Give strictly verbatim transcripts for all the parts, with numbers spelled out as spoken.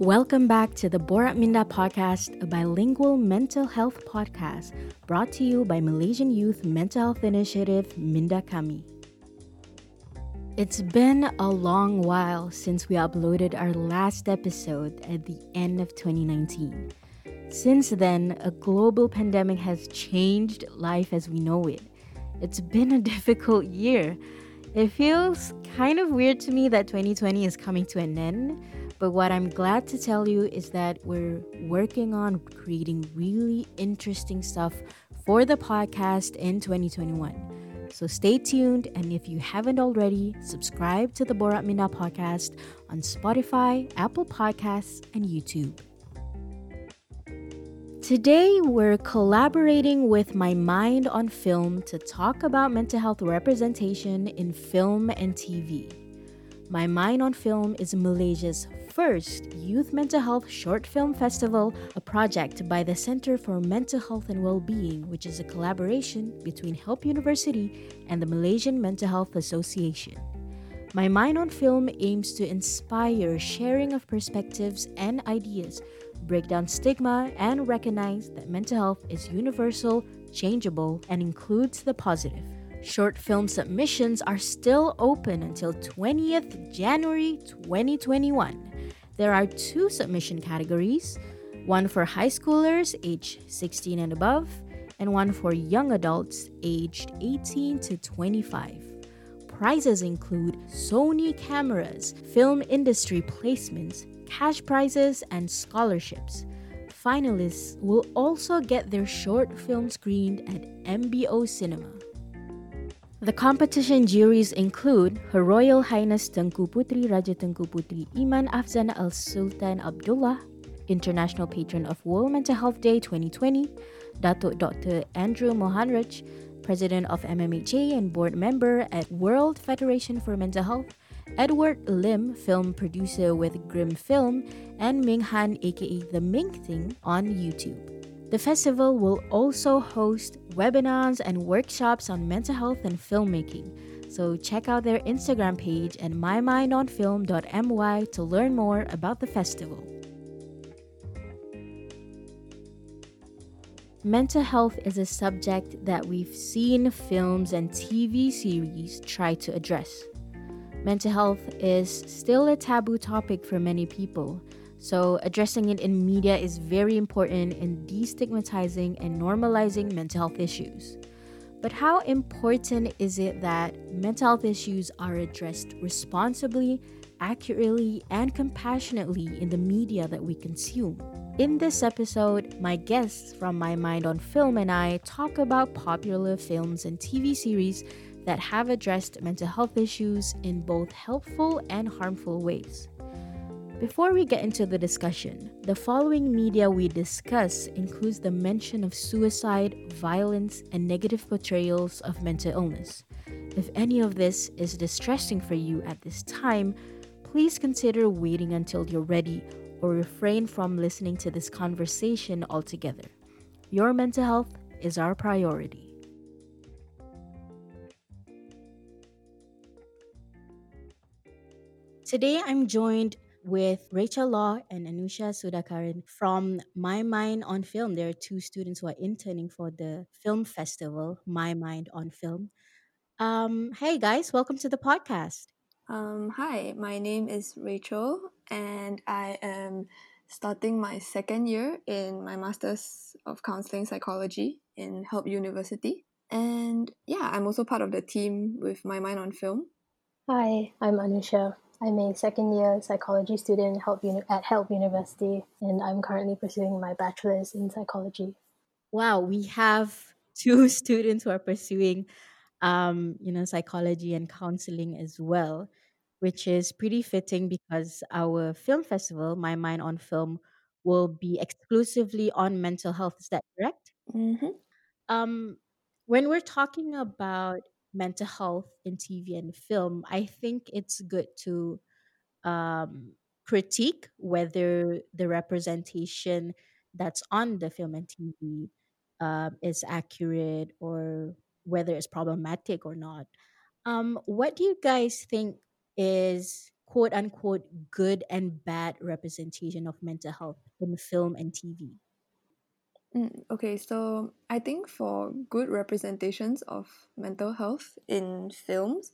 Welcome back to the Borak Minda podcast, a bilingual mental health podcast brought to you by Malaysian Youth Mental Health Initiative, Minda Kami. It's been a long while since we uploaded our last episode at the end of twenty nineteen. Since then, a global pandemic has changed life as we know it. It's been a difficult year. It feels kind of weird to me that twenty twenty is coming to an end, but what I'm glad to tell you is that we're working on creating really interesting stuff for the podcast in twenty twenty-one. So stay tuned, and if you haven't already, subscribe to the Borak Minda podcast on Spotify, Apple Podcasts, and YouTube. Today, we're collaborating with My Mind on Film to talk about mental health representation in film and T V. My Mind on Film is Malaysia's first youth mental health short film festival, a project by the Centre for Mental Health and Wellbeing, which is a collaboration between HELP University and the Malaysian Mental Health Association. My Mind on Film aims to inspire sharing of perspectives and ideas, break down stigma, and recognize that mental health is universal, changeable, and includes the positive. Short film submissions are still open until twentieth of January twenty twenty-one. There are two submission categories, one for high schoolers aged sixteen and above, and one for young adults aged eighteen to twenty-five. Prizes include Sony cameras, film industry placements, cash prizes, and scholarships. Finalists will also get their short film screened at M B O Cinema. The competition juries include Her Royal Highness Tengku Putri Tengku Putri Iman Afzana al-Sultan Abdullah, International Patron of World Mental Health Day twenty twenty, Datuk Doctor Andrew Mohanraj, President of M M H A and board member at World Federation for Mental Health, Edward Lim, film producer with Grim Film, and Ming Han, aka The Ming Thing, on YouTube. The festival will also host webinars and workshops on mental health and filmmaking, so check out their Instagram page at my mind on film dot m y to learn more about the festival. Mental health is a subject that we've seen films and T V series try to address. Mental health is still a taboo topic for many people, so addressing it in media is very important in destigmatizing and normalizing mental health issues. But how important is it that mental health issues are addressed responsibly, accurately, and compassionately in the media that we consume? In this episode, my guests from My Mind on Film and I talk about popular films and T V series that have addressed mental health issues in both helpful and harmful ways. Before we get into the discussion, the following media we discuss includes the mention of suicide, violence, and negative portrayals of mental illness. If any of this is distressing for you at this time, please consider waiting until you're ready, or refrain from listening to this conversation altogether. Your mental health is our priority. Today, I'm joined with Rachel Law and Anusha Sudhakarin from My Mind on Film. There are two students who are interning for the film festival, My Mind on Film. Um, hey guys, welcome to the podcast. Um, hi, my name is Rachel, and I am starting my second year in my Master's of Counseling Psychology in HELP University. And yeah, I'm also part of the team with My Mind on Film. Hi, I'm Anusha. I'm a second year psychology student at HELP University, and I'm currently pursuing my bachelor's in psychology. Wow, we have two students who are pursuing Um, you know, psychology and counseling as well, which is pretty fitting because our film festival, My Mind on Film, will be exclusively on mental health. Is that correct? Mm-hmm. Um, when we're talking about mental health in T V and film, I think it's good to um, critique whether the representation that's on the film and T V uh, is accurate or whether it's problematic or not. Um, what do you guys think is quote-unquote good and bad representation of mental health in film and T V? Mm, okay, so I think for good representations of mental health in films,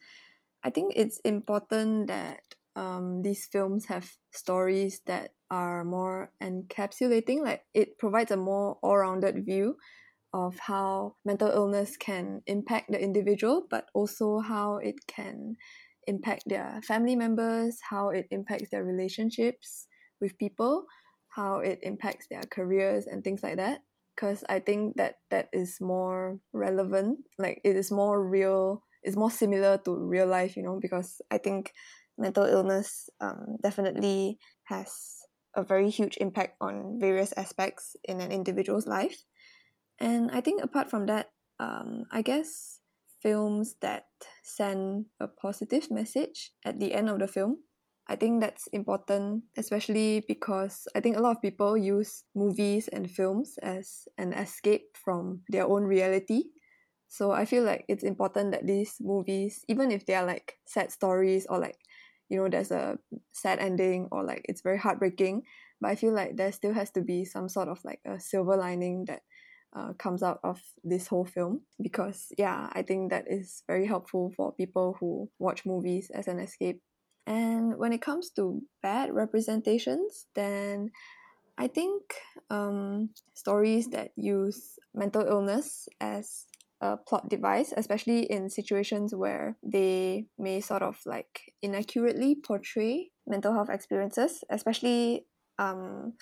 I think it's important that um, these films have stories that are more encapsulating. Like, it provides a more all-rounded view of how mental illness can impact the individual, but also how it can impact their family members, how it impacts their relationships with people, how it impacts their careers and things like that. Because I think that that is more relevant, like it is more real, it's more similar to real life, you know, because I think mental illness um, definitely has a very huge impact on various aspects in an individual's life. And I think apart from that, um, I guess films that send a positive message at the end of the film, I think that's important, especially because I think a lot of people use movies and films as an escape from their own reality. So I feel like it's important that these movies, even if they are like sad stories or like, you know, there's a sad ending or like it's very heartbreaking, but I feel like there still has to be some sort of like a silver lining that Uh, comes out of this whole film, because yeah, I think that is very helpful for people who watch movies as an escape. And when it comes to bad representations, then I think um, stories that use mental illness as a plot device, especially in situations where they may sort of like inaccurately portray mental health experiences, especially um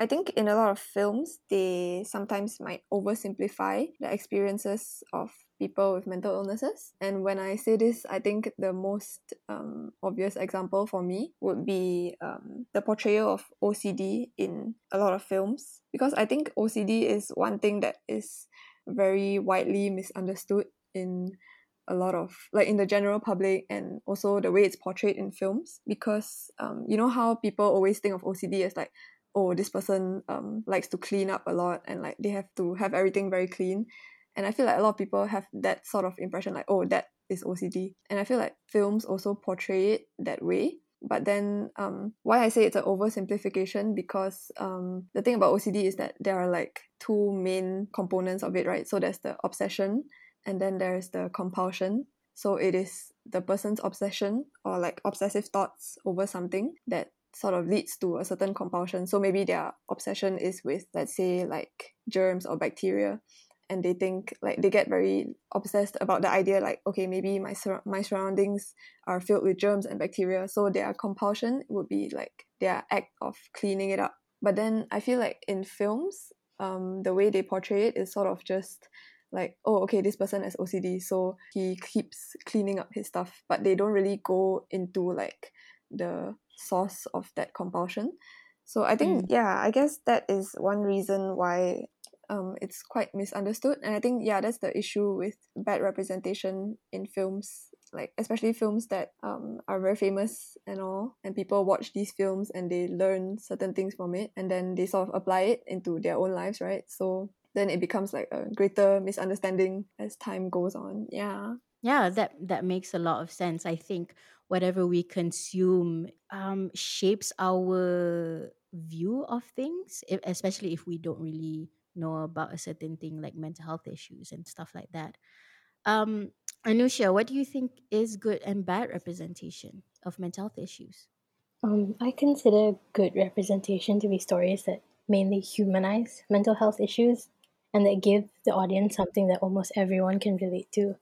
I think in a lot of films, they sometimes might oversimplify the experiences of people with mental illnesses. And when I say this, I think the most um, obvious example for me would be um, the portrayal of O C D in a lot of films. Because I think O C D is one thing that is very widely misunderstood in a lot of, like in the general public, and also the way it's portrayed in films. Because um, you know how people always think of O C D as like, oh, this person um likes to clean up a lot and like they have to have everything very clean. And I feel like a lot of people have that sort of impression, like, oh, that is O C D. And I feel like films also portray it that way. But then um why I say it's an oversimplification, because um the thing about O C D is that there are like two main components of it, right? So there's the obsession and then there's the compulsion. So it is the person's obsession or like obsessive thoughts over something that sort of leads to a certain compulsion. So maybe their obsession is with, let's say, like germs or bacteria, and they think like they get very obsessed about the idea like, okay, maybe my sur- my surroundings are filled with germs and bacteria. So their compulsion would be like their act of cleaning it up. But then I feel like in films, um, the way they portray it is sort of just like, oh, okay, this person has O C D, so he keeps cleaning up his stuff. But they don't really go into like the source of that compulsion. So I think, mm. yeah, I guess that is one reason why um, it's quite misunderstood. And I think, yeah, that's the issue with bad representation in films, like especially films that um, are very famous and all, and people watch these films and they learn certain things from it, and then they sort of apply it into their own lives, right? So then it becomes like a greater misunderstanding as time goes on. Yeah. Yeah, that, that makes a lot of sense. I think whatever we consume um, shapes our view of things, if, especially if we don't really know about a certain thing like mental health issues and stuff like that. Um, Anusha, what do you think is good and bad representation of mental health issues? Um, I consider good representation to be stories that mainly humanize mental health issues and that give the audience something that almost everyone can relate to.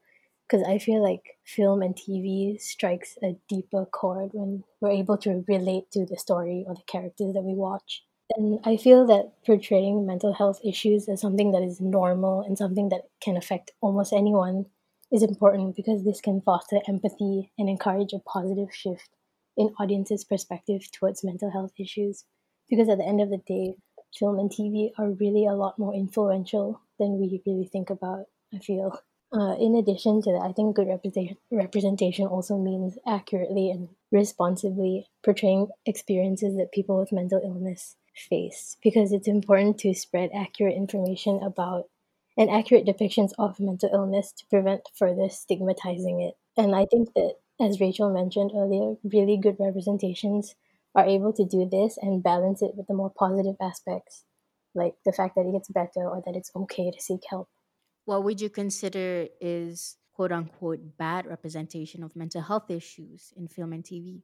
Because I feel like film and T V strikes a deeper chord when we're able to relate to the story or the characters that we watch. And I feel that portraying mental health issues as something that is normal and something that can affect almost anyone is important, because this can foster empathy and encourage a positive shift in audiences' perspective towards mental health issues. Because at the end of the day, film and T V are really a lot more influential than we really think about, I feel. Uh, in addition to that, I think good represent- representation also means accurately and responsibly portraying experiences that people with mental illness face, because it's important to spread accurate information about and accurate depictions of mental illness to prevent further stigmatizing it. And I think that as Rachel mentioned earlier, really good representations are able to do this and balance it with the more positive aspects, like the fact that it gets better or that it's okay to seek help. What would you consider is quote-unquote bad representation of mental health issues in film and T V?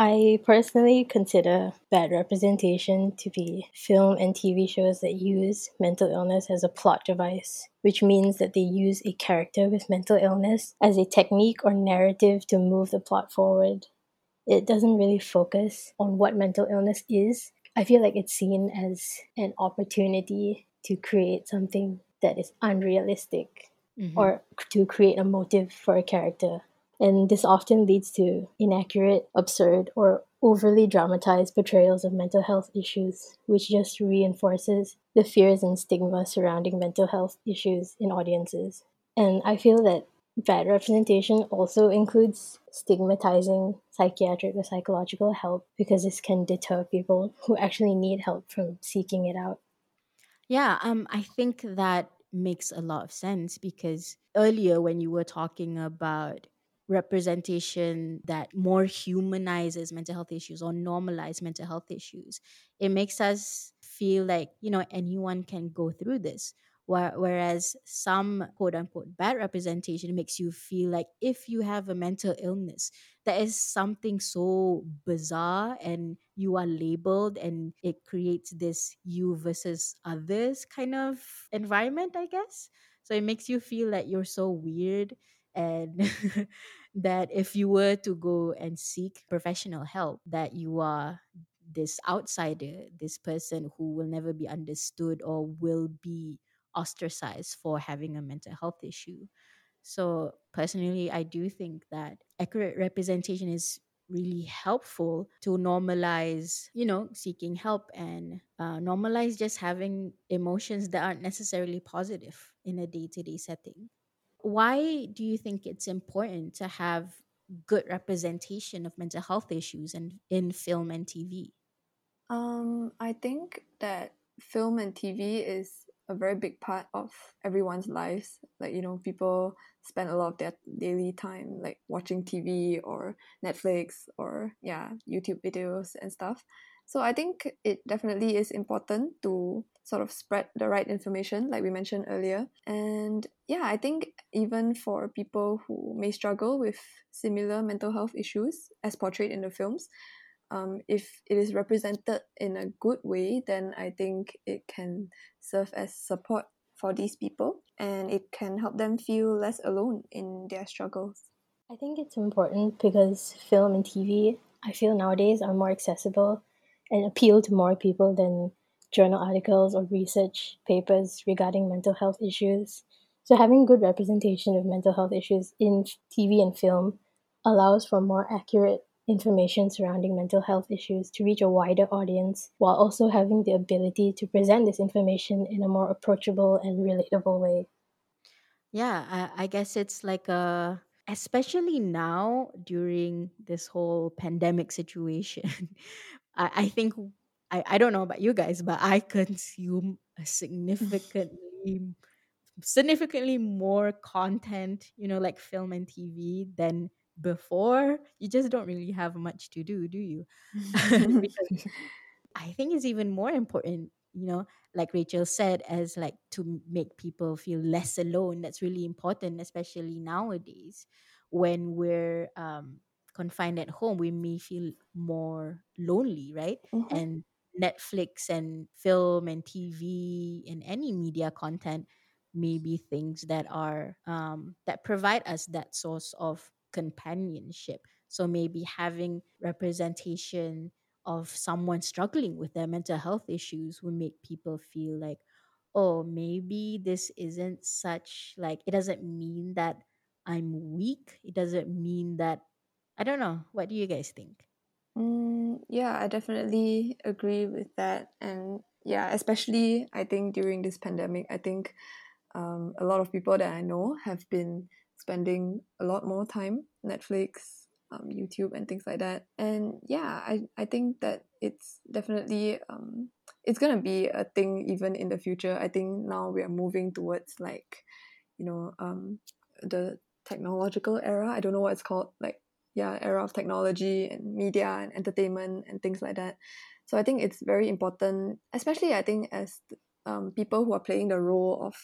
I personally consider bad representation to be film and T V shows that use mental illness as a plot device, which means that they use a character with mental illness as a technique or narrative to move the plot forward. It doesn't really focus on what mental illness is. I feel like it's seen as an opportunity to create something that is unrealistic, mm-hmm. or to create a motive for a character. And this often leads to inaccurate, absurd, or overly dramatized portrayals of mental health issues, which just reinforces the fears and stigma surrounding mental health issues in audiences. And I feel that bad representation also includes stigmatizing psychiatric or psychological help, because this can deter people who actually need help from seeking it out. Yeah, um, I think that makes a lot of sense, because earlier when you were talking about representation that more humanizes mental health issues or normalize mental health issues, it makes us feel like, you know, anyone can go through this. Whereas some quote-unquote bad representation makes you feel like if you have a mental illness, that is something so bizarre and you are labeled, and it creates this you versus others kind of environment, I guess. So it makes you feel like you're so weird, and that if you were to go and seek professional help, that you are this outsider, this person who will never be understood or will be ostracized for having a mental health issue. So personally, I do think that accurate representation is really helpful to normalize, you know, seeking help, and uh, normalize just having emotions that aren't necessarily positive in a day-to-day setting. Why do you think it's important to have good representation of mental health issues in, in film and T V? Um, I think that film and T V is a very big part of everyone's lives. Like, you know, people spend a lot of their daily time like watching T V or Netflix or, yeah, YouTube videos and stuff. So I think it definitely is important to sort of spread the right information, like we mentioned earlier. And yeah, I think even for people who may struggle with similar mental health issues as portrayed in the films, um, if it is represented in a good way, then I think it can serve as support for these people, and it can help them feel less alone in their struggles. I think it's important because film and T V, I feel nowadays, are more accessible and appeal to more people than journal articles or research papers regarding mental health issues. So having good representation of mental health issues in T V and film allows for more accurate information surrounding mental health issues to reach a wider audience, while also having the ability to present this information in a more approachable and relatable way. Yeah, I, I guess it's like a... especially now during this whole pandemic situation, I, I think... I, I don't know about you guys, but I consume a significantly significantly more content, you know, like film and T V than before. You just don't really have much to do, do you? Because I think it's even more important, you know, like Rachel said, as like to make people feel less alone. That's really important, especially nowadays when we're um, confined at home. We may feel more lonely, right? Mm-hmm. And Netflix and film and T V and any media content may be things that are um, that provide us that source of companionship. So maybe having representation of someone struggling with their mental health issues will make people feel like, oh, maybe this isn't such, like, it doesn't mean that I'm weak. It doesn't mean that, I don't know. What do you guys think? Mm, yeah, I definitely agree with that. And yeah, especially I think during this pandemic, I think um, a lot of people that I know have been spending a lot more time Netflix, um, YouTube and things like that. And yeah, I, I think that it's definitely, um, it's going to be a thing even in the future. I think now we are moving towards like, you know, um, the technological era. I don't know what it's called, like yeah, era of technology and media and entertainment and things like that. So I think it's very important, especially I think as um, people who are playing the role of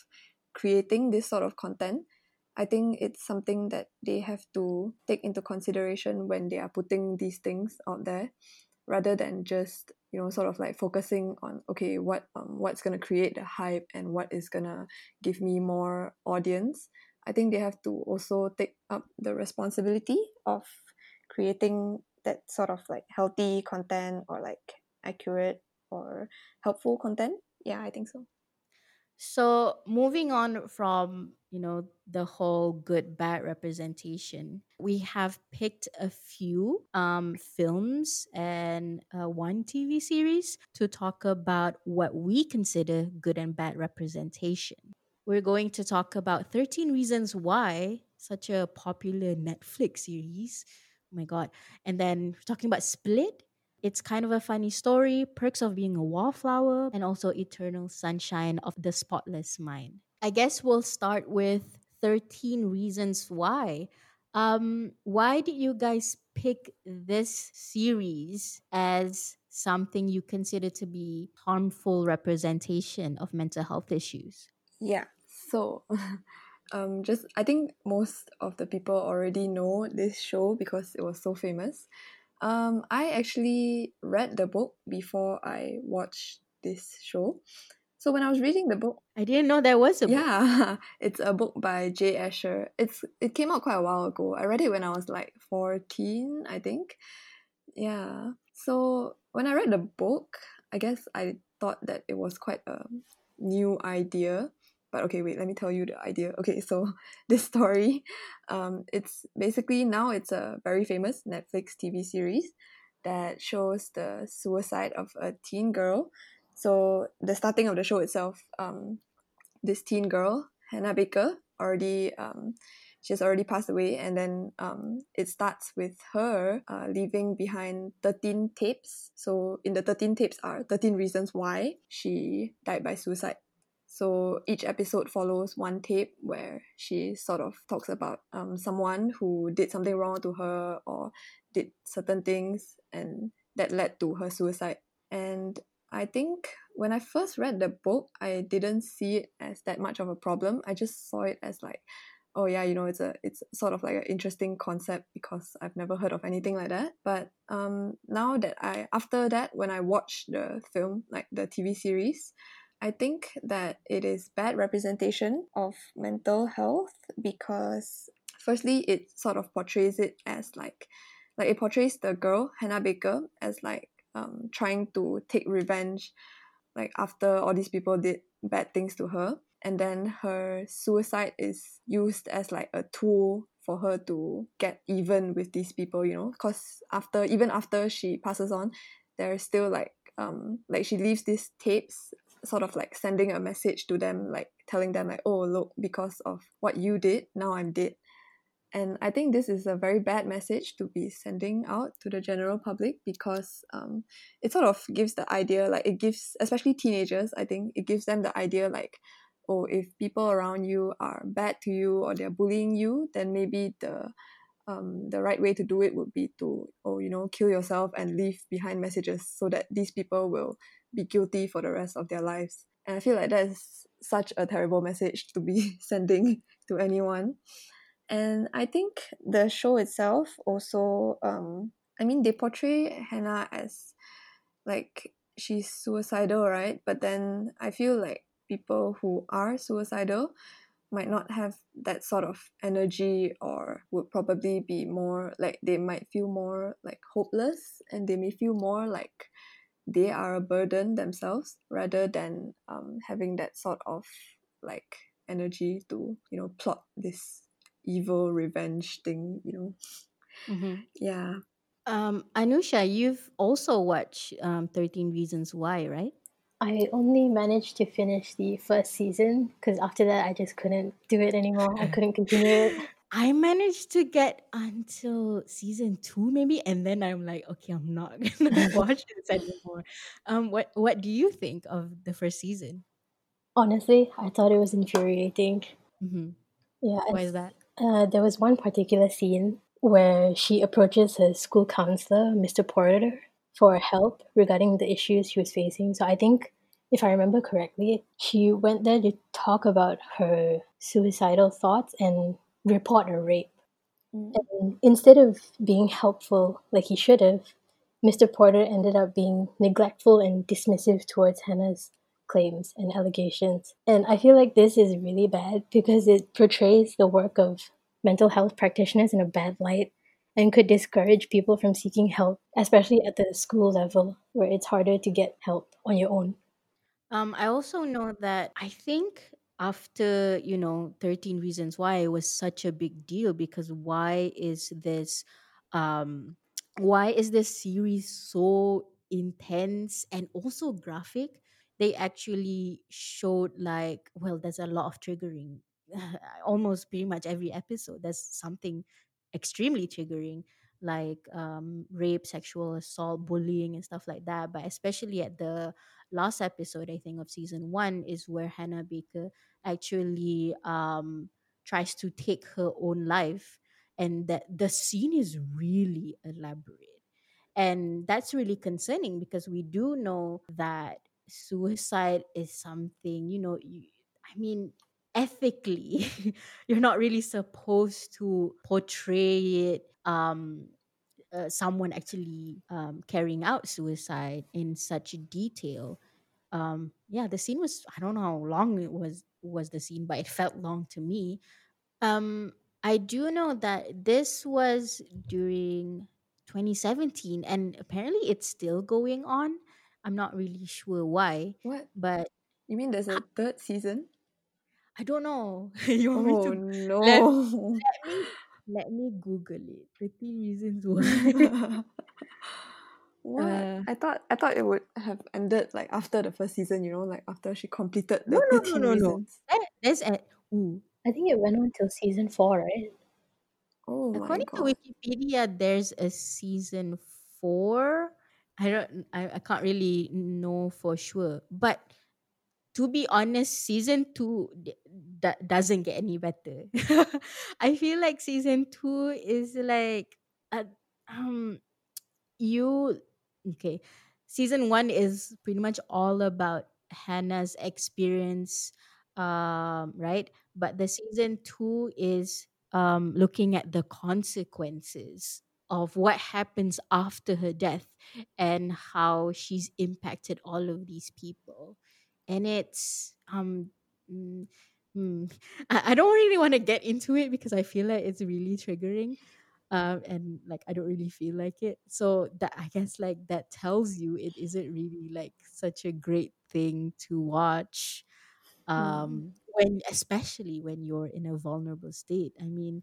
creating this sort of content, I think it's something that they have to take into consideration when they are putting these things out there, rather than just, you know, sort of like focusing on, okay, what um, what's going to create the hype and what is going to give me more audience. I think they have to also take up the responsibility of creating that sort of like healthy content or like accurate or helpful content. Yeah, I think so. So moving on from, you know, the whole good, bad representation, we have picked a few um, films and uh, one T V series to talk about what we consider good and bad representation. We're going to talk about thirteen Reasons Why, such a popular Netflix series. Oh my God. And then we're talking about Split, It's Kind of a Funny Story, Perks of Being a Wallflower, and also Eternal Sunshine of the Spotless Mind. I guess we'll start with thirteen Reasons Why. Um, why did you guys pick this series as something you consider to be harmful representation of mental health issues? Yeah, so um, just I think most of the people already know this show because it was so famous. Um, I actually read the book before I watched this show. So when I was reading the book... I didn't know there was a book. Yeah, it's a book by Jay Asher. It's It came out quite a while ago. I read it when I was like fourteen, I think. Yeah. So when I read the book, I guess I thought that it was quite a new idea. But okay, wait, let me tell you the idea. Okay, so this story, um, it's basically now it's a very famous Netflix T V series that shows the suicide of a teen girl. So the starting of the show itself, um, this teen girl, Hannah Baker, already um, she's already passed away. And then um, it starts with her uh, leaving behind thirteen tapes. So in the thirteen tapes are thirteen reasons why she died by suicide. So each episode follows one tape where she sort of talks about um, someone who did something wrong to her or did certain things and that led to her suicide. And I think when I first read the book, I didn't see it as that much of a problem. I just saw it as like, oh yeah, you know, it's a it's sort of like an interesting concept because I've never heard of anything like that. But um, now that I, after that, when I watched the film, like the T V series, I think that it is bad representation of mental health because firstly, it sort of portrays it as like, like it portrays the girl, Hannah Baker, as like, Um, trying to take revenge like after all these people did bad things to her, and then her suicide is used as like a tool for her to get even with these people, you know, because after even after she passes on, there's still like um like she leaves these tapes sort of like sending a message to them, like telling them like, oh look, because of what you did, now I'm dead. And I think this is a very bad message to be sending out to the general public because um, it sort of gives the idea, like it gives, especially teenagers, I think it gives them the idea like, oh, if people around you are bad to you or they're bullying you, then maybe the um, the right way to do it would be to, oh, you know, kill yourself and leave behind messages so that these people will be guilty for the rest of their lives. And I feel like that is such a terrible message to be sending to anyone. And I think the show itself also, um, I mean, they portray Hannah as like she's suicidal, right? But then I feel like people who are suicidal might not have that sort of energy or would probably be more like they might feel more like hopeless, and they may feel more like they are a burden themselves rather than um, having that sort of like energy to, you know, plot this evil revenge thing, you know. Mm-hmm. Yeah. Um, Anusha, you've also watched um, thirteen Reasons Why, right? I only managed to finish the first season because after that I just couldn't do it anymore. I couldn't continue it. I managed to get until season two maybe, and then I'm like, okay, I'm not gonna watch this anymore. Um, what What do you think of the first season? Honestly, I thought it was infuriating. Mm-hmm. Yeah. Why is that? Uh, there was one particular scene where she approaches her school counselor, Mister Porter, for help regarding the issues she was facing. So I think, if I remember correctly, she went there to talk about her suicidal thoughts and report her rape. And instead of being helpful like he should have, Mister Porter ended up being neglectful and dismissive towards Hannah's claims and allegations. And I feel like this is really bad because it portrays the work of mental health practitioners in a bad light and could discourage people from seeking help, especially at the school level where it's harder to get help on your own. Um, I also know that I think after, you know, thirteen Reasons Why, it was such a big deal because why is this, um, why is this series so intense and also graphic? They actually showed like, well, there's a lot of triggering. Almost pretty much every episode, there's something extremely triggering, like um, rape, sexual assault, bullying, and stuff like that. But especially at the last episode, I think, of season one is where Hannah Baker actually um, tries to take her own life. And that the scene is really elaborate. And that's really concerning because we do know that suicide is something, you know, you, I mean, ethically, you're not really supposed to portray it, um, uh, someone actually um, carrying out suicide in such detail. Um, yeah, the scene was, I don't know how long it was, was the scene, but it felt long to me. Um, I do know that this was during twenty seventeen, and apparently it's still going on. I'm not really sure why. What? But you mean there's a I- third season? I don't know. You want oh, me to... no. Let, let, me, let me Google it. thirteen Reasons Why. What? Uh, I thought I thought it would have ended like after the first season, you know, like after she completed the no, thirteen no, no, no, Reasons. No, no, There's a... Ooh. I think it went on till season four, right? Oh, According my God. to Wikipedia, there's a season four. I don't... I, I can't really know for sure. But... to be honest, season two d- doesn't get any better. I feel like season two is like, uh, um, you, okay. Season one is pretty much all about Hannah's experience, um, right? But the season two is um, looking at the consequences of what happens after her death and how she's impacted all of these people. And it's, um, mm, mm, I, I don't really want to get into it because I feel like it's really triggering. Um, and like, I don't really feel like it. So that, I guess like that tells you it isn't really like such a great thing to watch. Um, mm. when, especially when you're in a vulnerable state. I mean,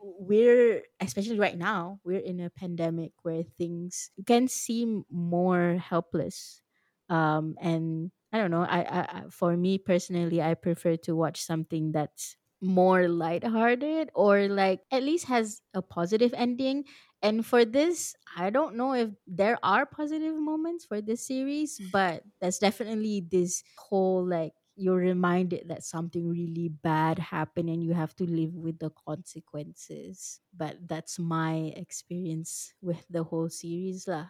we're, especially right now, we're in a pandemic where things can seem more helpless. Um, and, I don't know. I, I for me personally, I prefer to watch something that's more lighthearted or like at least has a positive ending. And for this, I don't know if there are positive moments for this series, but there's definitely this whole like you're reminded that something really bad happened and you have to live with the consequences. But that's my experience with the whole series lah.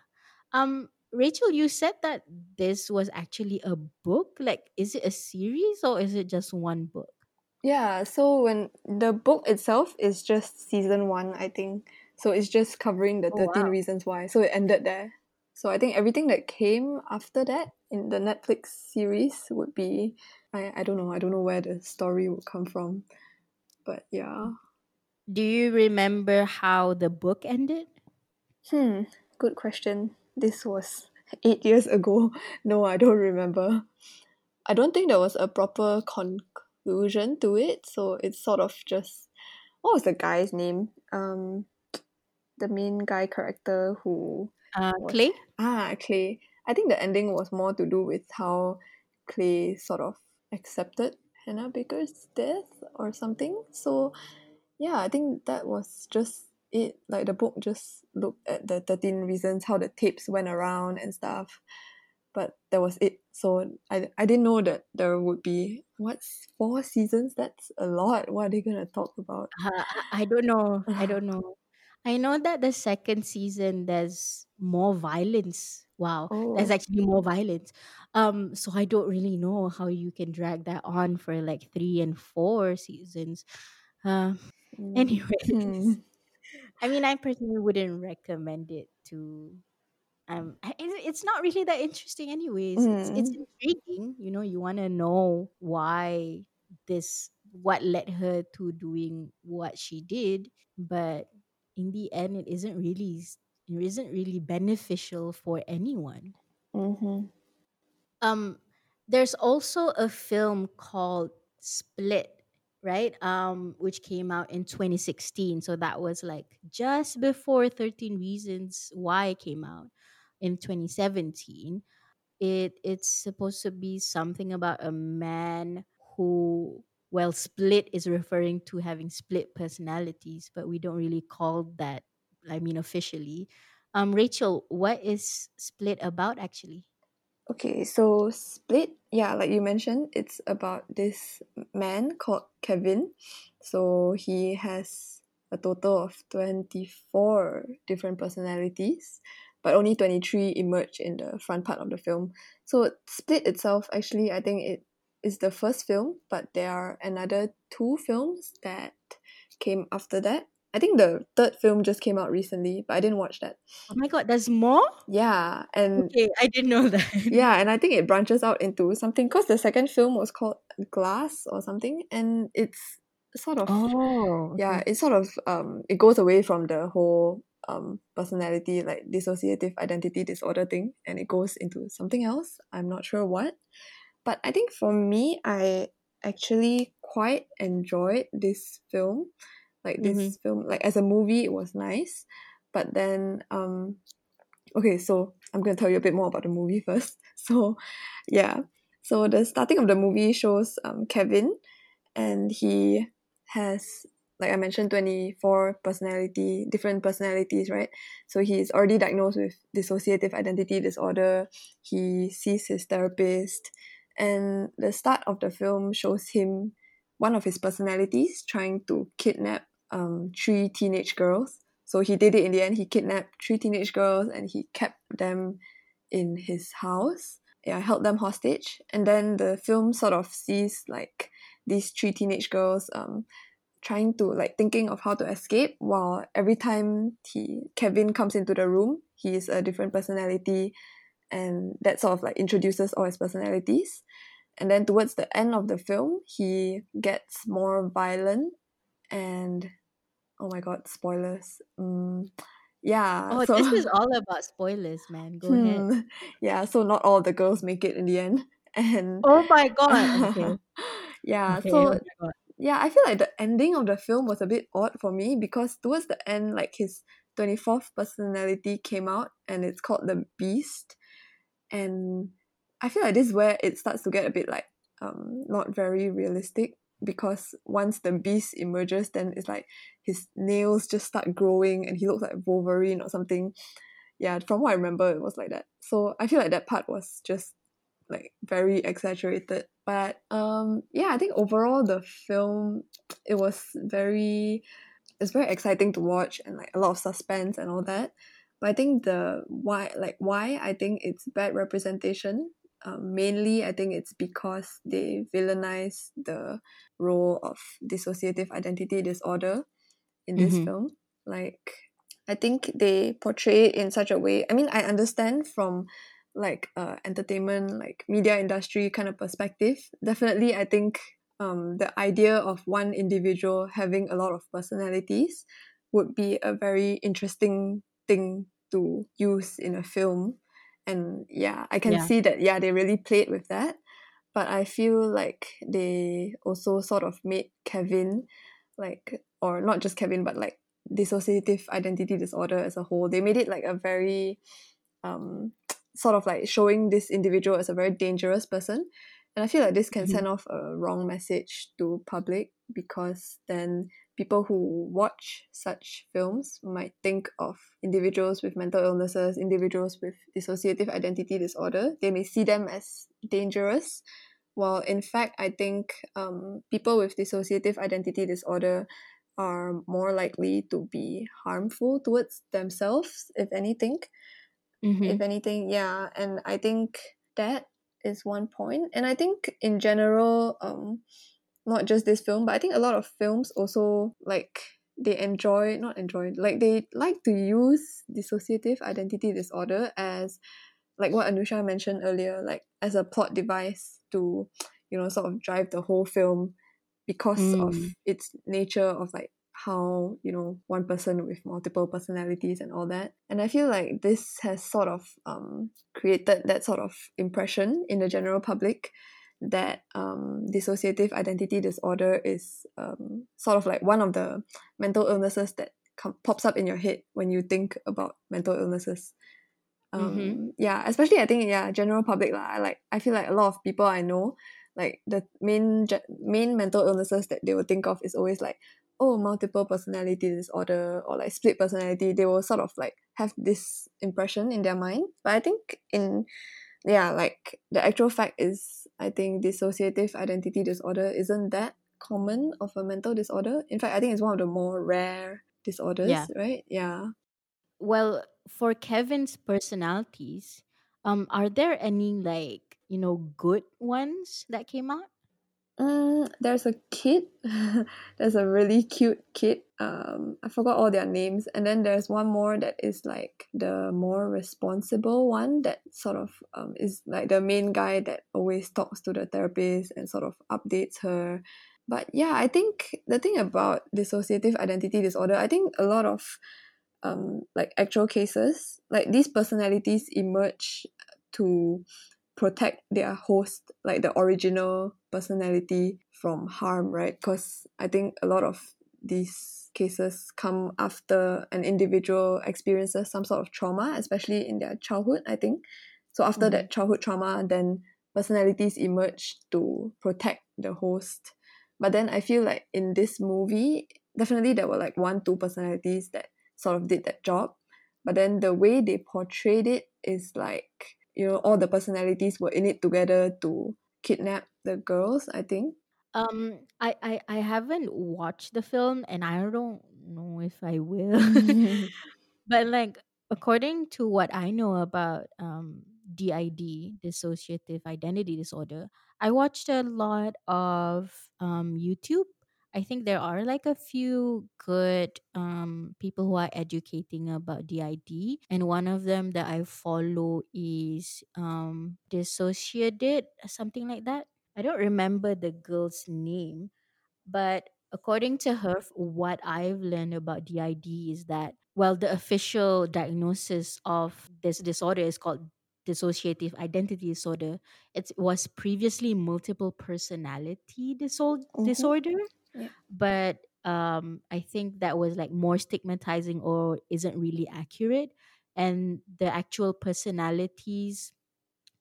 Um. Rachel, you said that this was actually a book. Like, is it a series or is it just one book? Yeah, so when the book itself is just season one, I think. So it's just covering the oh, thirteen wow. Reasons Why. So it ended there. So I think everything that came after that in the Netflix series would be... I, I don't know. I don't know where the story would come from. But yeah. Do you remember how the book ended? Hmm, good question. This was eight years ago. No, I don't remember. I don't think there was a proper conclusion to it. So it's sort of just... What was the guy's name? Um, the main guy character who... Uh, was, Clay? Ah, Clay. I think the ending was more to do with how Clay sort of accepted Hannah Baker's death or something. So yeah, I think that was just... It like the book just looked at the thirteen reasons, how the tapes went around and stuff, but that was it. So I, I didn't know that there would be what's four seasons. That's a lot. What are they gonna talk about? Uh, I don't know. I don't know. I know that the second season, there's more violence. Wow, oh. There's actually more violence. Um, so I don't really know how you can drag that on for like three and four seasons. Uh, mm. Anyways, mm. I mean, I personally wouldn't recommend it to... Um, it's not really that interesting anyways. Mm. It's, it's intriguing. You know, you want to know why this... what led her to doing what she did, but in the end it isn't really it isn't really beneficial for anyone. Mm-hmm. Um there's also a film called Split, right? Um which came out in twenty sixteen, so that was like just before thirteen Reasons Why came out in twenty seventeen. It it's supposed to be something about a man who... Well, split is referring to having split personalities, but we don't really call that, I mean, officially. Um, Rachel, what is Split about, actually? Okay, so Split, yeah, like you mentioned, it's about this man called Kevin. So he has a total of twenty-four different personalities, but only twenty-three emerge in the front part of the film. So Split itself, actually, I think it is the first film, but there are another two films that came after that. I think the third film just came out recently, but I didn't watch that. Oh my god, there's more? Yeah. And okay, I didn't know that. Yeah, and I think it branches out into something, because the second film was called Glass or something, and it's sort of... Oh. Yeah, it's sort of... um, it goes away from the whole um personality, like dissociative identity disorder thing, and it goes into something else. I'm not sure what. But I think for me, I actually quite enjoyed this film. Like this mm-hmm. film, like as a movie, it was nice. But then, um, okay, so I'm going to tell you a bit more about the movie first. So, yeah. So the starting of the movie shows um, Kevin, and he has, like I mentioned, twenty-four personality, different personalities, right? So he's already diagnosed with dissociative identity disorder. He sees his therapist. And the start of the film shows him, one of his personalities, trying to kidnap um three teenage girls. So he did it in the end. He kidnapped three teenage girls and he kept them in his house. Yeah, held them hostage. And then the film sort of sees like these three teenage girls um trying to, like, thinking of how to escape, while every time he Kevin comes into the room, he is a different personality. And that sort of like introduces all his personalities. And then towards the end of the film, he gets more violent. And oh my god, spoilers. Um, yeah. Oh, so, this is all about spoilers, man. Go hmm, ahead. Yeah, so not all the girls make it in the end. And oh my god. Okay. Yeah, okay, so oh yeah, I feel like the ending of the film was a bit odd for me, because towards the end, like, his twenty-fourth personality came out, and it's called The Beast. And I feel like this is where it starts to get a bit like um not very realistic, because once the beast emerges, then it's like his nails just start growing and he looks like Wolverine or something. Yeah, from what I remember, it was like that. So I feel like that part was just like very exaggerated. But um yeah, I think overall the film, it was very, it's very exciting to watch, and like a lot of suspense and all that. But I think the why, like why I think it's bad representation, um, mainly I think it's because they villainize the role of dissociative identity disorder in this mm-hmm. film. Like, I think they portray it in such a way. I mean, I understand from like uh, entertainment, like media industry kind of perspective. Definitely, I think um, the idea of one individual having a lot of personalities would be a very interesting thing to use in a film, and yeah, I can yeah. see that yeah they really played with that. But I feel like they also sort of made Kevin, like, or not just Kevin, but like dissociative identity disorder as a whole, they made it like a very um sort of like showing this individual as a very dangerous person. And I feel like this can mm-hmm. send off a wrong message to public, because then people who watch such films might think of individuals with mental illnesses, individuals with dissociative identity disorder. They may see them as dangerous, while in fact, I think um, people with dissociative identity disorder are more likely to be harmful towards themselves, if anything. Mm-hmm. If anything, yeah. And I think that is one point. And I think in general, um, not just this film, but I think a lot of films also, like, they enjoy, not enjoy, like, they like to use dissociative identity disorder as, like what Anusha mentioned earlier, like, as a plot device to, you know, sort of drive the whole film because mm. of its nature of, like, how, you know, one person with multiple personalities and all that. And I feel like this has sort of um, created that sort of impression in the general public that um, dissociative identity disorder is um, sort of like one of the mental illnesses that com- pops up in your head when you think about mental illnesses. Um, mm-hmm. Yeah, especially I think, yeah, general public lah. I like I feel like a lot of people I know, like the main ge- main mental illnesses that they will think of is always like, oh, multiple personality disorder or like split personality. They will sort of like have this impression in their mind. But I think in yeah, like the actual fact is, I think dissociative identity disorder isn't that common of a mental disorder. In fact, I think it's one of the more rare disorders, yeah. right? Yeah. Well, for Kevin's personalities, um, are there any like, you know, good ones that came out? Um, there's a kid. There's a really cute kid. Um, I forgot all their names. And then there's one more that is like the more responsible one that sort of um is like the main guy that always talks to the therapist and sort of updates her. But yeah, I think the thing about dissociative identity disorder, I think a lot of um like actual cases, like these personalities emerge to protect their host, like the original personality, from harm, right? Because I think a lot of these cases come after an individual experiences some sort of trauma, especially in their childhood, I think. So after mm-hmm. that childhood trauma, then personalities emerge to protect the host. But then I feel like in this movie, definitely there were like one, two personalities that sort of did that job. But then the way they portrayed it is like, you know, all the personalities were in it together to kidnap the girls, I think. Um, I, I, I haven't watched the film and I don't know if I will. Mm-hmm. But like, according to what I know about um, D I D, dissociative identity disorder, I watched a lot of um, YouTube. I think there are like a few good um, people who are educating about D I D. And one of them that I follow is um, Dissociated, something like that. I don't remember the girl's name. But according to her, what I've learned about D I D is that, well, the official diagnosis of this disorder is called dissociative identity disorder. It was previously multiple personality diso- mm-hmm. disorder. Yeah. But um, I think that was like more stigmatizing or isn't really accurate. And the actual personalities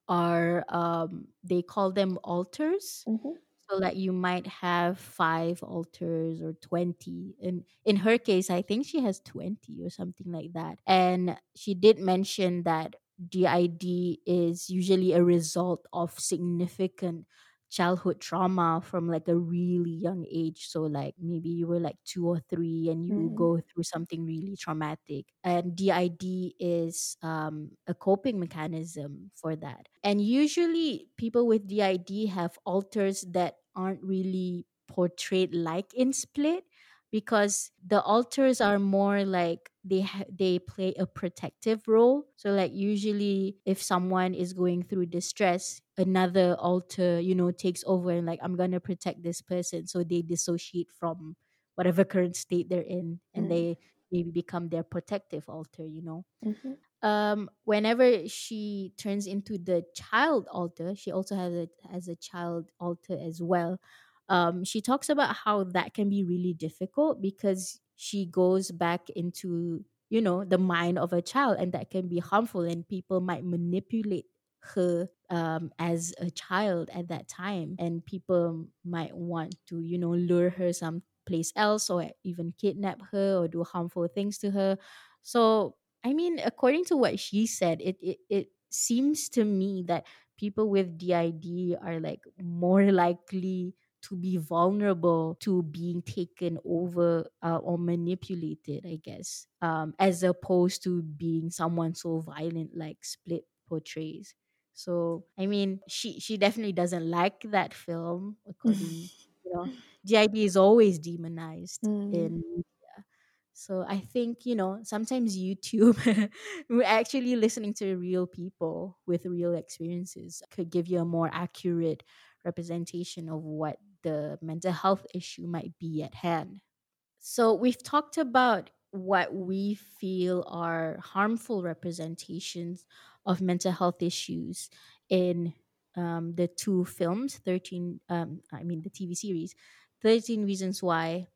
are, um, they call them alters. Mm-hmm. So like you might have five alters or twenty. And in her case, I think she has twenty or something like that. And she did mention that D I D is usually a result of significant childhood trauma from like a really young age. So like maybe you were like two or three and you mm. go through something really traumatic, and D I D is um, a coping mechanism for that. And usually people with D I D have alters that aren't really portrayed like in Split, because the alters are more like they ha- they play a protective role. So like usually if someone is going through distress, another alter, you know, takes over and like, I'm going to protect this person. So they dissociate from whatever current state they're in and mm. they maybe become their protective alter, you know. Mm-hmm. Um, whenever she turns into the child alter, she also has a, has a child alter as well. Um, she talks about how that can be really difficult because she goes back into, you know, the mind of a child, and that can be harmful, and people might manipulate her um, as a child at that time, and people might want to, you know, lure her someplace else or even kidnap her or do harmful things to her. So, I mean, according to what she said, it it, it seems to me that people with D I D are like more likely to be vulnerable to being taken over uh, or manipulated, I guess, um, as opposed to being someone so violent like Split portrays. So, I mean, she, she definitely doesn't like that film. According, you know, G I B is always demonized mm. in media. So I think, you know, sometimes YouTube, we're actually listening to real people with real experiences could give you a more accurate representation of what the mental health issue might be at hand. So we've talked about what we feel are harmful representations of mental health issues in um, the two films, thirteen, um, I mean the T V series, thirteen Reasons Why,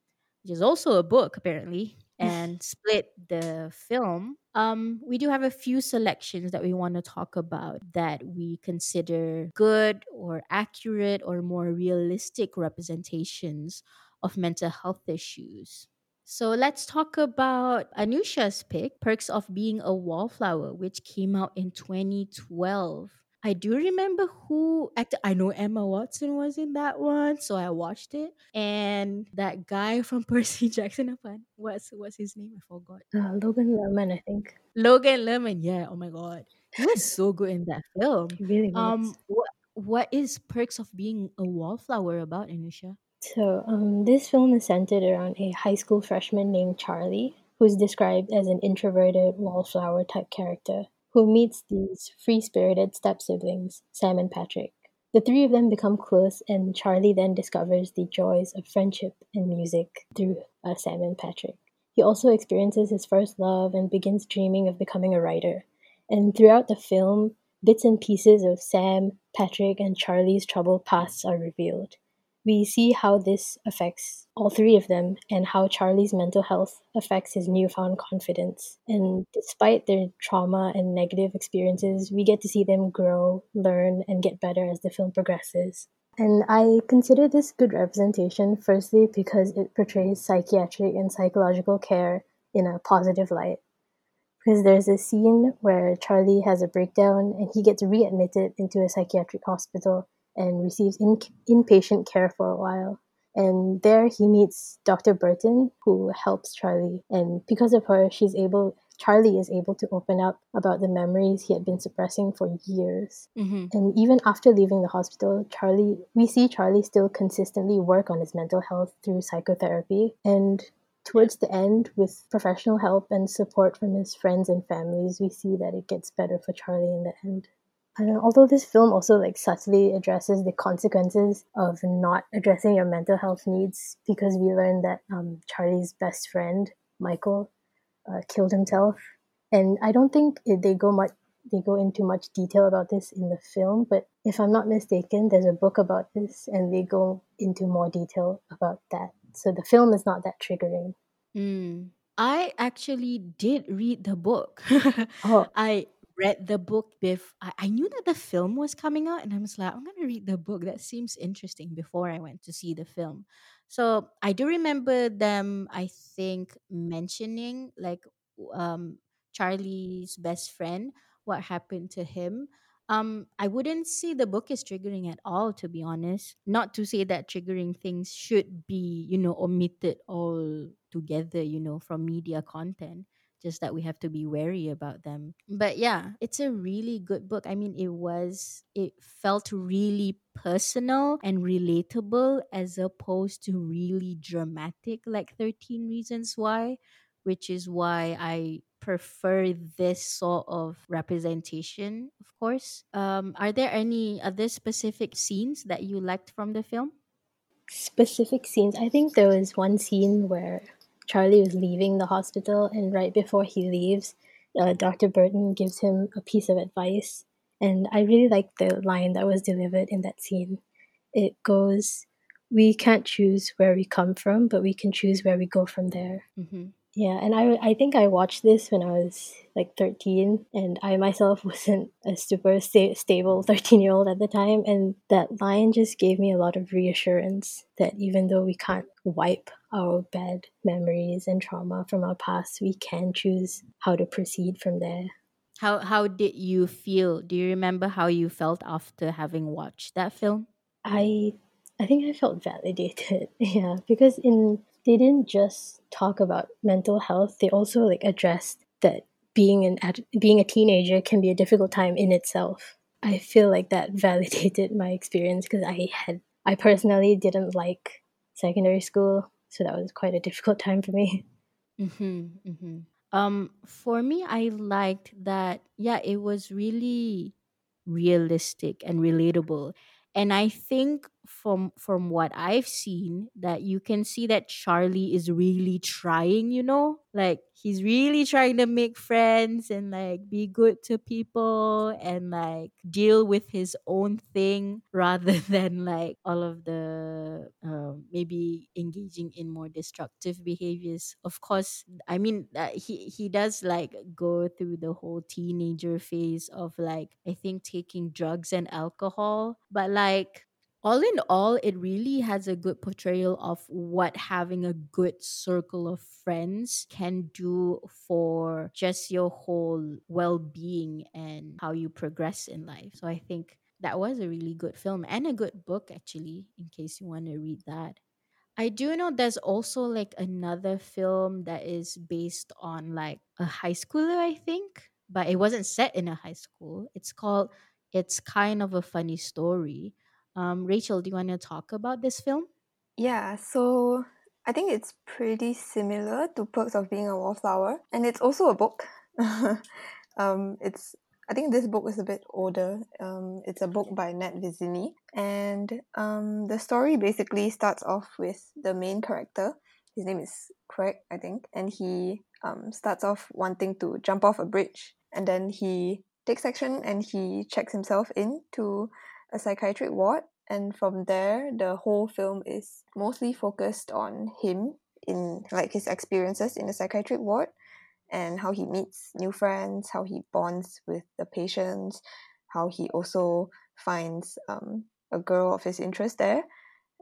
which is also a book apparently, and Split, the film. Um, we do have a few selections that we want to talk about that we consider good or accurate or more realistic representations of mental health issues. So let's talk about Anusha's pick, Perks of Being a Wallflower, which came out in twenty twelve. I do remember who acted. I know Emma Watson was in that one, so I watched it. And that guy from Percy Jackson, what's, what's his name? I forgot. Uh, Logan Lerman, I think. Logan Lerman, yeah. Oh my God. He was so good in that film. He really was. Um, what, what is Perks of Being a Wallflower about, Anusha? So um, this film is centered around a high school freshman named Charlie, who's described as an introverted wallflower type character, who meets these free-spirited step-siblings, Sam and Patrick. The three of them become close, and Charlie then discovers the joys of friendship and music through uh, Sam and Patrick. He also experiences his first love and begins dreaming of becoming a writer. And throughout the film, bits and pieces of Sam, Patrick, and Charlie's troubled pasts are revealed. We see how this affects all three of them and how Charlie's mental health affects his newfound confidence. And despite their trauma and negative experiences, we get to see them grow, learn, and get better as the film progresses. And I consider this good representation, firstly, because it portrays psychiatric and psychological care in a positive light. Because there's a scene where Charlie has a breakdown and he gets readmitted into a psychiatric hospital and receives in- inpatient care for a while. And there he meets Doctor Burton, who helps Charlie. And because of her, she's able, Charlie is able to open up about the memories he had been suppressing for years. Mm-hmm. And even after leaving the hospital, Charlie, we see Charlie still consistently work on his mental health through psychotherapy. And towards the end, with professional help and support from his friends and families, we see that it gets better for Charlie in the end. And although this film also like subtly addresses the consequences of not addressing your mental health needs, because we learn that um, Charlie's best friend, Michael, uh, killed himself. And I don't think they go much they go into much detail about this in the film, but if I'm not mistaken, there's a book about this and they go into more detail about that. So the film is not that triggering. Mm. I actually did read the book. oh. I read the book before. I knew that the film was coming out and I was like, I'm going to read the book. That seems interesting before I went to see the film. So I do remember them, I think, mentioning like um, Charlie's best friend, what happened to him. Um, I wouldn't say the book is triggering at all, to be honest. Not to say that triggering things should be, you know, omitted all together, you know, from media content. Just that we have to be wary about them. But yeah, it's a really good book. I mean, it was, it felt really personal and relatable as opposed to really dramatic, like thirteen Reasons Why, which is why I prefer this sort of representation, of course. Um, are there any other specific scenes that you liked from the film? Specific scenes? I think there was one scene where Charlie was leaving the hospital, and right before he leaves, uh, Doctor Burton gives him a piece of advice. And I really liked the line that was delivered in that scene. It goes, "We can't choose where we come from, but we can choose where we go from there." Mm-hmm. Yeah, and I, I think I watched this when I was like thirteen, and I myself wasn't a super sta- stable thirteen-year-old at the time, and that line just gave me a lot of reassurance that even though we can't wipe our bad memories and trauma from our past, we can choose how to proceed from there. How how did you feel? Do you remember how you felt after having watched that film? I I think I felt validated. Yeah, because in they didn't just talk about mental health. They also like addressed that being an ad- being a teenager can be a difficult time in itself. I feel like that validated my experience because I had I personally didn't like secondary school, so that was quite a difficult time for me. Mm-hmm, mm-hmm. Um, for me, I liked that. Yeah, it was really realistic and relatable. And I think from from what I've seen, that you can see that Charlie is really trying, you know? Like, he's really trying to make friends and, like, be good to people and, like, deal with his own thing rather than, like, all of the uh, maybe engaging in more destructive behaviors. Of course, I mean, uh, he, he does, like, go through the whole teenager phase of, like, I think taking drugs and alcohol. But, like, all in all, it really has a good portrayal of what having a good circle of friends can do for just your whole well-being and how you progress in life. So I think that was a really good film and a good book, actually, in case you want to read that. I do know there's also like another film that is based on like a high schooler, I think, but it wasn't set in a high school. It's called It's Kind of a Funny Story. Um, Rachel, do you want to talk about this film? Yeah, so I think it's pretty similar to Perks of Being a Wallflower. And it's also a book. um, it's I think this book is a bit older. Um, it's a book by Ned Vizzini. And um, the story basically starts off with the main character. His name is Craig, I think. And he um, starts off wanting to jump off a bridge. And then he takes action and he checks himself in to a psychiatric ward, and from there the whole film is mostly focused on him in like his experiences in the psychiatric ward and how he meets new friends, how he bonds with the patients, how he also finds um, a girl of his interest there.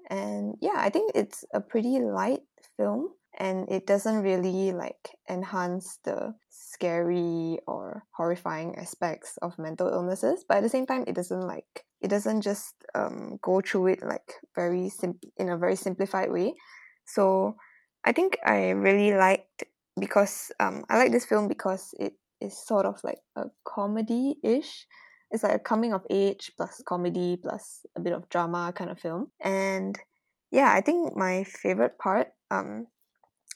And yeah, I think it's a pretty light film and it doesn't really like enhance the scary or horrifying aspects of mental illnesses, but at the same time it doesn't like It doesn't just um, go through it like very sim- in a very simplified way. So I think I really liked because um, I like this film because it is sort of like a comedy-ish. It's like a coming of age plus comedy plus a bit of drama kind of film. And yeah, I think my favorite part, um,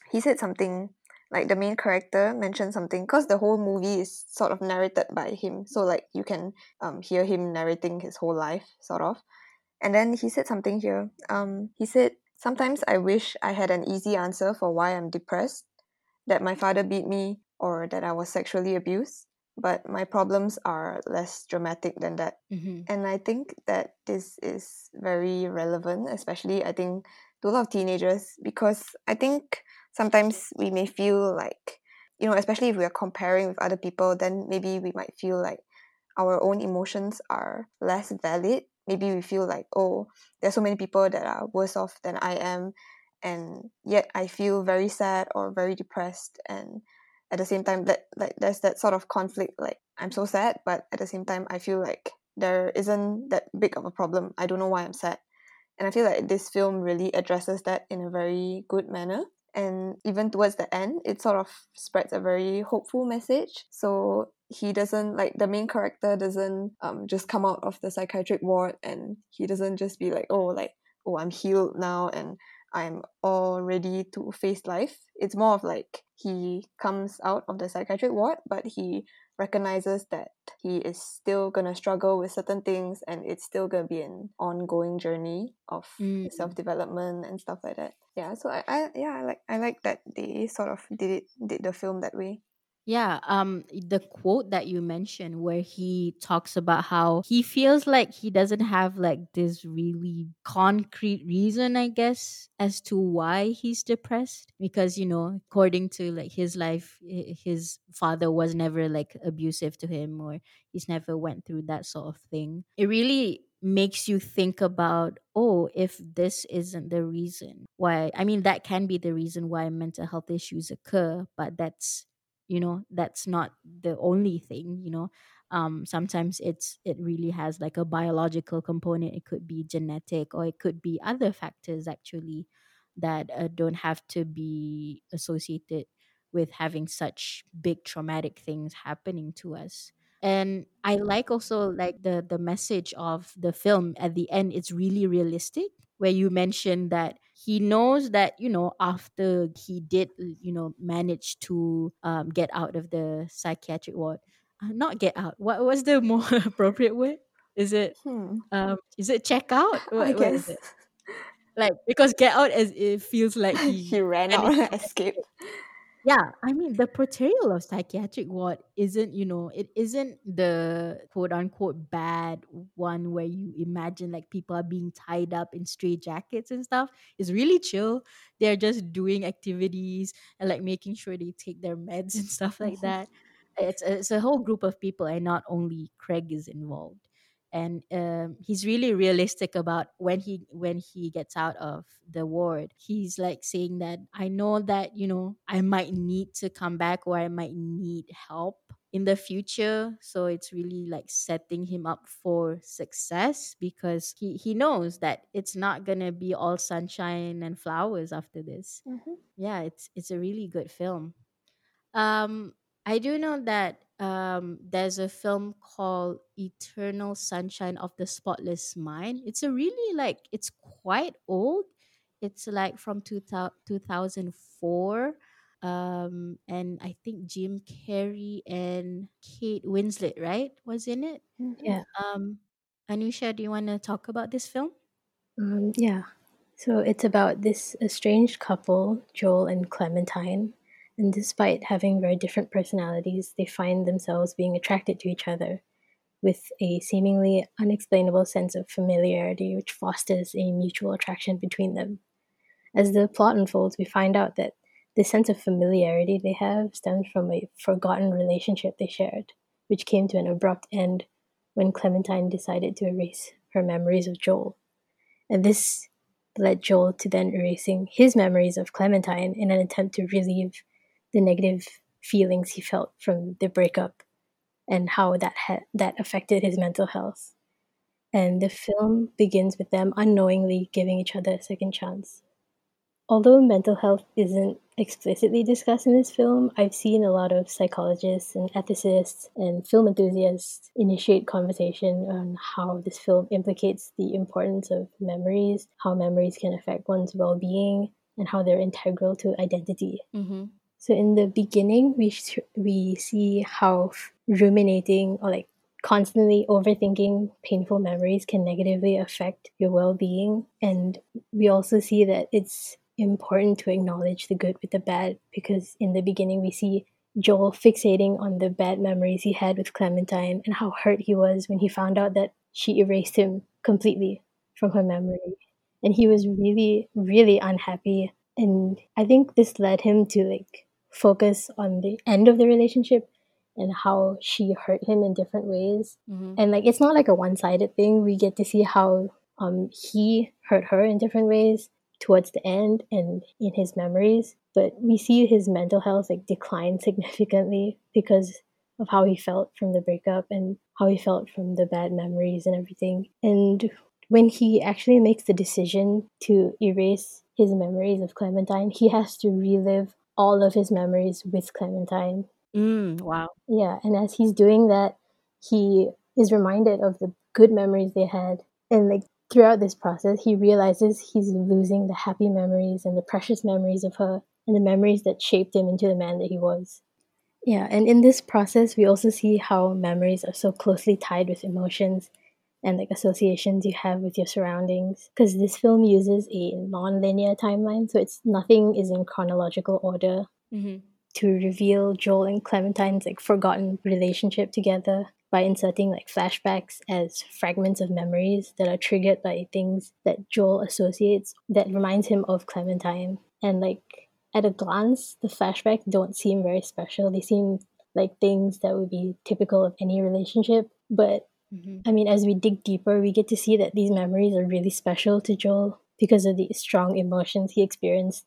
he said something like the main character mentioned something because the whole movie is sort of narrated by him. So like you can um, hear him narrating his whole life sort of. And then he said something here. Um, he said, "Sometimes I wish I had an easy answer for why I'm depressed, that my father beat me or that I was sexually abused. But my problems are less dramatic than that." Mm-hmm. And I think that this is very relevant, especially I think to a lot of teenagers, because I think sometimes we may feel like, you know, especially if we are comparing with other people, then maybe we might feel like our own emotions are less valid. Maybe we feel like, oh, there's so many people that are worse off than I am, and yet I feel very sad or very depressed. And at the same time, that like there's that sort of conflict, like I'm so sad, but at the same time, I feel like there isn't that big of a problem. I don't know why I'm sad. And I feel like this film really addresses that in a very good manner. And even towards the end, it sort of spreads a very hopeful message. So he doesn't, like, the main character doesn't um just come out of the psychiatric ward and he doesn't just be like, oh, like, oh, I'm healed now and I'm all ready to face life. It's more of like he comes out of the psychiatric ward, but he recognizes that he is still going to struggle with certain things and it's still going to be an ongoing journey of mm. self-development and stuff like that. Yeah, so I, I yeah, I like I like that they sort of did it, did the film that way. Yeah, um, the quote that you mentioned where he talks about how he feels like he doesn't have like this really concrete reason, I guess, as to why he's depressed. Because, you know, according to like his life, his father was never like abusive to him or he's never went through that sort of thing. It really makes you think about, oh, if this isn't the reason why, I mean, that can be the reason why mental health issues occur, but that's, you know, that's not the only thing, you know. Um, sometimes it's it really has like a biological component. It could be genetic, or it could be other factors actually that uh, don't have to be associated with having such big traumatic things happening to us. And I like also like the the message of the film at the end. It's really realistic, where you mentioned that he knows that, you know, after he did, you know, manage to um, get out of the psychiatric ward, uh, not get out. What was the more appropriate word? Is it hmm. um, is it check out? What, I guess. What is it? Like, because get out, as it feels like he, he ran out and escaped. Yeah, I mean, the portrayal of psychiatric ward isn't, you know, it isn't the quote-unquote bad one where you imagine like people are being tied up in straitjackets and stuff. It's really chill. They're just doing activities and like making sure they take their meds and stuff like that. It's a, it's a whole group of people, and not only Craig is involved. And um, he's really realistic about when he when he gets out of the ward. He's like saying that, I know that, you know, I might need to come back, or I might need help in the future. So it's really like setting him up for success, because he, he knows that it's not going to be all sunshine and flowers after this. Mm-hmm. Yeah, it's it's a really good film. Um, I do know that Um, there's a film called Eternal Sunshine of the Spotless Mind. It's a really like, it's quite old. It's like from two thousand four. Um, and I think Jim Carrey and Kate Winslet, right, was in it? Yeah. Um, Anusha, do you want to talk about this film? Um, yeah. So it's about this estranged couple, Joel and Clementine. And despite having very different personalities, they find themselves being attracted to each other with a seemingly unexplainable sense of familiarity, which fosters a mutual attraction between them. As the plot unfolds, we find out that the sense of familiarity they have stems from a forgotten relationship they shared, which came to an abrupt end when Clementine decided to erase her memories of Joel. And this led Joel to then erasing his memories of Clementine in an attempt to relieve the negative feelings he felt from the breakup, and how that ha- that affected his mental health. And the film begins with them unknowingly giving each other a second chance. Although mental health isn't explicitly discussed in this film, I've seen a lot of psychologists and ethicists and film enthusiasts initiate conversation on how this film implicates the importance of memories, how memories can affect one's well-being, and how they're integral to identity. Mm-hmm. So in the beginning, we sh- we see how ruminating or like constantly overthinking painful memories can negatively affect your well-being. And we also see that it's important to acknowledge the good with the bad, because in the beginning, we see Joel fixating on the bad memories he had with Clementine and how hurt he was when he found out that she erased him completely from her memory. And he was really, really unhappy. And I think this led him to like focus on the end of the relationship and how she hurt him in different ways. Mm-hmm. And like, it's not like a one-sided thing. We get to see how um he hurt her in different ways towards the end and in his memories. But we see his mental health like decline significantly because of how he felt from the breakup and how he felt from the bad memories and everything. And when he actually makes the decision to erase his memories of Clementine, he has to relive all of his memories with Clementine. Mm, wow. Yeah, and as he's doing that, he is reminded of the good memories they had. And like throughout this process, he realizes he's losing the happy memories and the precious memories of her and the memories that shaped him into the man that he was. Yeah, and in this process, we also see how memories are so closely tied with emotions and like associations you have with your surroundings, because this film uses a non-linear timeline, so it's nothing is in chronological order. Mm-hmm. To reveal Joel and Clementine's like forgotten relationship together by inserting like flashbacks as fragments of memories that are triggered by things that Joel associates that reminds him of Clementine. And like at a glance, the flashbacks don't seem very special. They seem like things that would be typical of any relationship, but I mean, as we dig deeper, we get to see that these memories are really special to Joel because of the strong emotions he experienced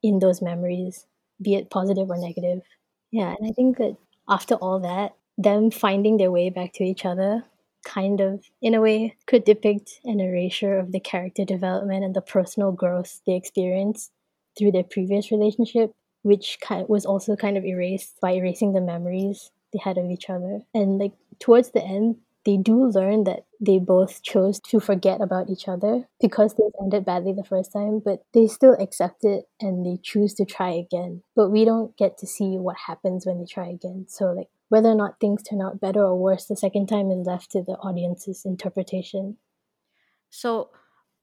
in those memories, be it positive or negative. Yeah, and I think that after all that, them finding their way back to each other kind of, in a way, could depict an erasure of the character development and the personal growth they experienced through their previous relationship, which was also kind of erased by erasing the memories they had of each other. And like towards the end, they do learn that they both chose to forget about each other because things ended badly the first time, but they still accept it and they choose to try again. But we don't get to see what happens when they try again. So like whether or not things turn out better or worse the second time is left to the audience's interpretation. So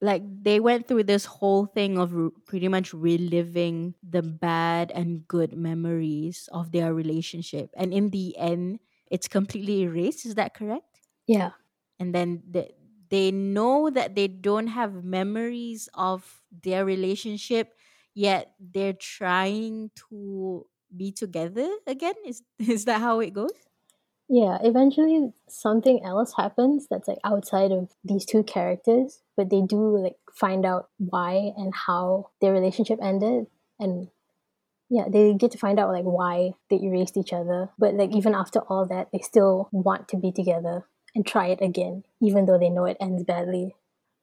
like they went through this whole thing of re- pretty much reliving the bad and good memories of their relationship. And in the end, it's completely erased. Is that correct? Yeah. And then they, they know that they don't have memories of their relationship, yet they're trying to be together again? Is is that how it goes? Yeah. Eventually, something else happens that's like outside of these two characters, but they do like find out why and how their relationship ended. And yeah, they get to find out like why they erased each other. But like even after all that, they still want to be together and try it again, even though they know it ends badly.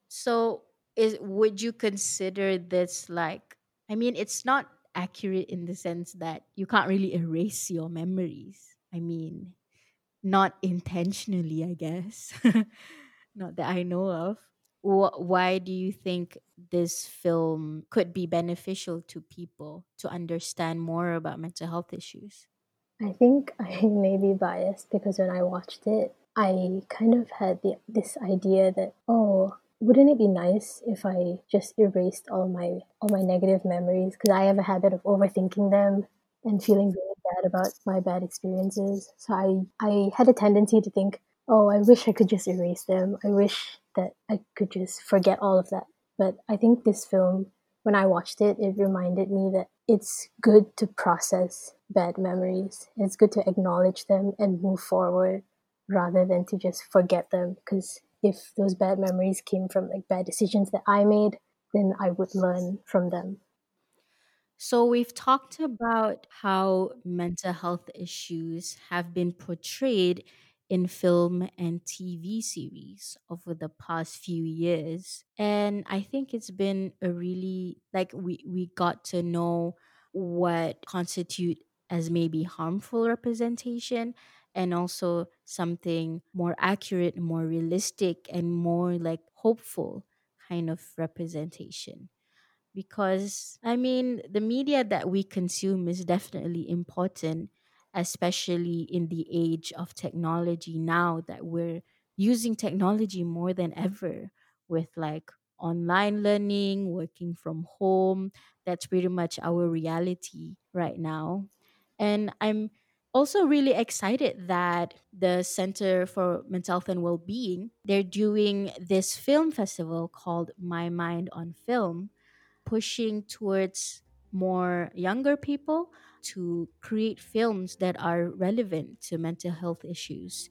So is would you consider this like, I mean, it's not accurate in the sense that you can't really erase your memories. I mean, not intentionally, I guess. Not that I know of. Why do you think this film could be beneficial to people to understand more about mental health issues? I think I may be biased because when I watched it, I kind of had the, this idea that, oh, wouldn't it be nice if I just erased all my all my negative memories? Because I have a habit of overthinking them and feeling really bad about my bad experiences. So I, I had a tendency to think, oh, I wish I could just erase them. I wish that I could just forget all of that. But I think this film, when I watched it, it reminded me that it's good to process bad memories. It's good to acknowledge them and move forward, rather than to just forget them. Because if those bad memories came from like bad decisions that I made, then I would learn from them. So we've talked about how mental health issues have been portrayed in film and T V series over the past few years. And I think it's been a really, like we, we got to know what constitute as maybe harmful representation, and also something more accurate, more realistic, and more like hopeful kind of representation. Because, I mean, the media that we consume is definitely important, especially in the age of technology now that we're using technology more than ever with like online learning, working from home. That's pretty much our reality right now. And I'm also really excited that the Centre for Mental Health and Wellbeing, they're doing this film festival called My Mind on Film, pushing towards more younger people to create films that are relevant to mental health issues.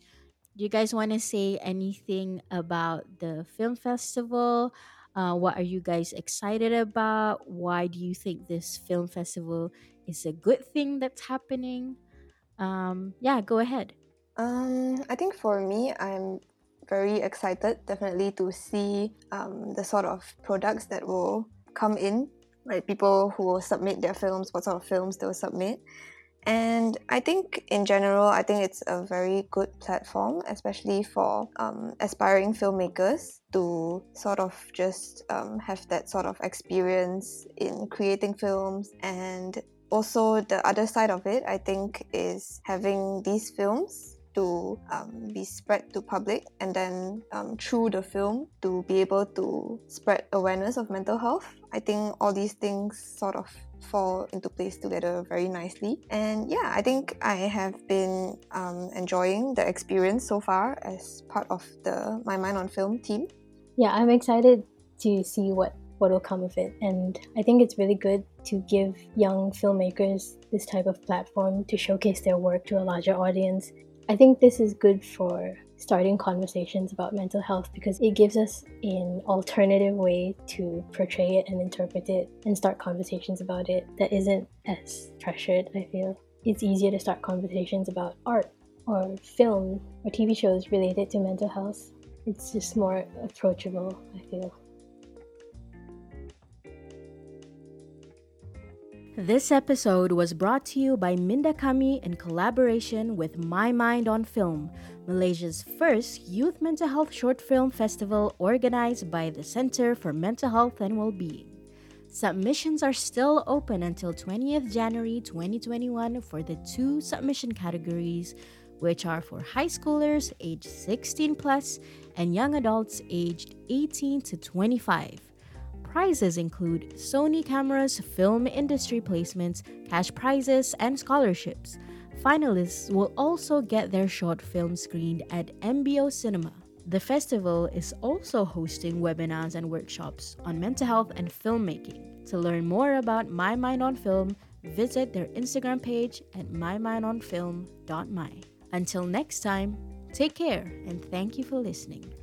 Do you guys want to say anything about the film festival? Uh, what are you guys excited about? Why do you think this film festival is a good thing that's happening? Um, yeah, go ahead. Um, I think for me, I'm very excited definitely to see um, the sort of products that will come in, right? People who will submit their films, what sort of films they'll submit. And I think in general, I think it's a very good platform, especially for um, aspiring filmmakers to sort of just um, have that sort of experience in creating films. And also, the other side of it, I think, is having these films to um, be spread to public, and then um, through the film to be able to spread awareness of mental health. I think all these things sort of fall into place together very nicely. And yeah, I think I have been um, enjoying the experience so far as part of the My Mind on Film team. Yeah, I'm excited to see what what will come of it. And I think it's really good to give young filmmakers this type of platform to showcase their work to a larger audience. I think this is good for starting conversations about mental health because it gives us an alternative way to portray it and interpret it and start conversations about it that isn't as pressured, I feel. It's easier to start conversations about art or film or T V shows related to mental health. It's just more approachable, I feel. This episode was brought to you by Minda Kami in collaboration with My Mind on Film, Malaysia's first youth mental health short film festival organized by the Centre for Mental Health and Wellbeing. Submissions are still open until twentieth of January twenty twenty-one for the two submission categories, which are for high schoolers aged sixteen plus and young adults aged eighteen to twenty-five. Prizes include Sony cameras, film industry placements, cash prizes, and scholarships. Finalists will also get their short film screened at M B O Cinema. The festival is also hosting webinars and workshops on mental health and filmmaking. To learn more about My Mind on Film, visit their Instagram page at my mind on film dot my. Until next time, take care and thank you for listening.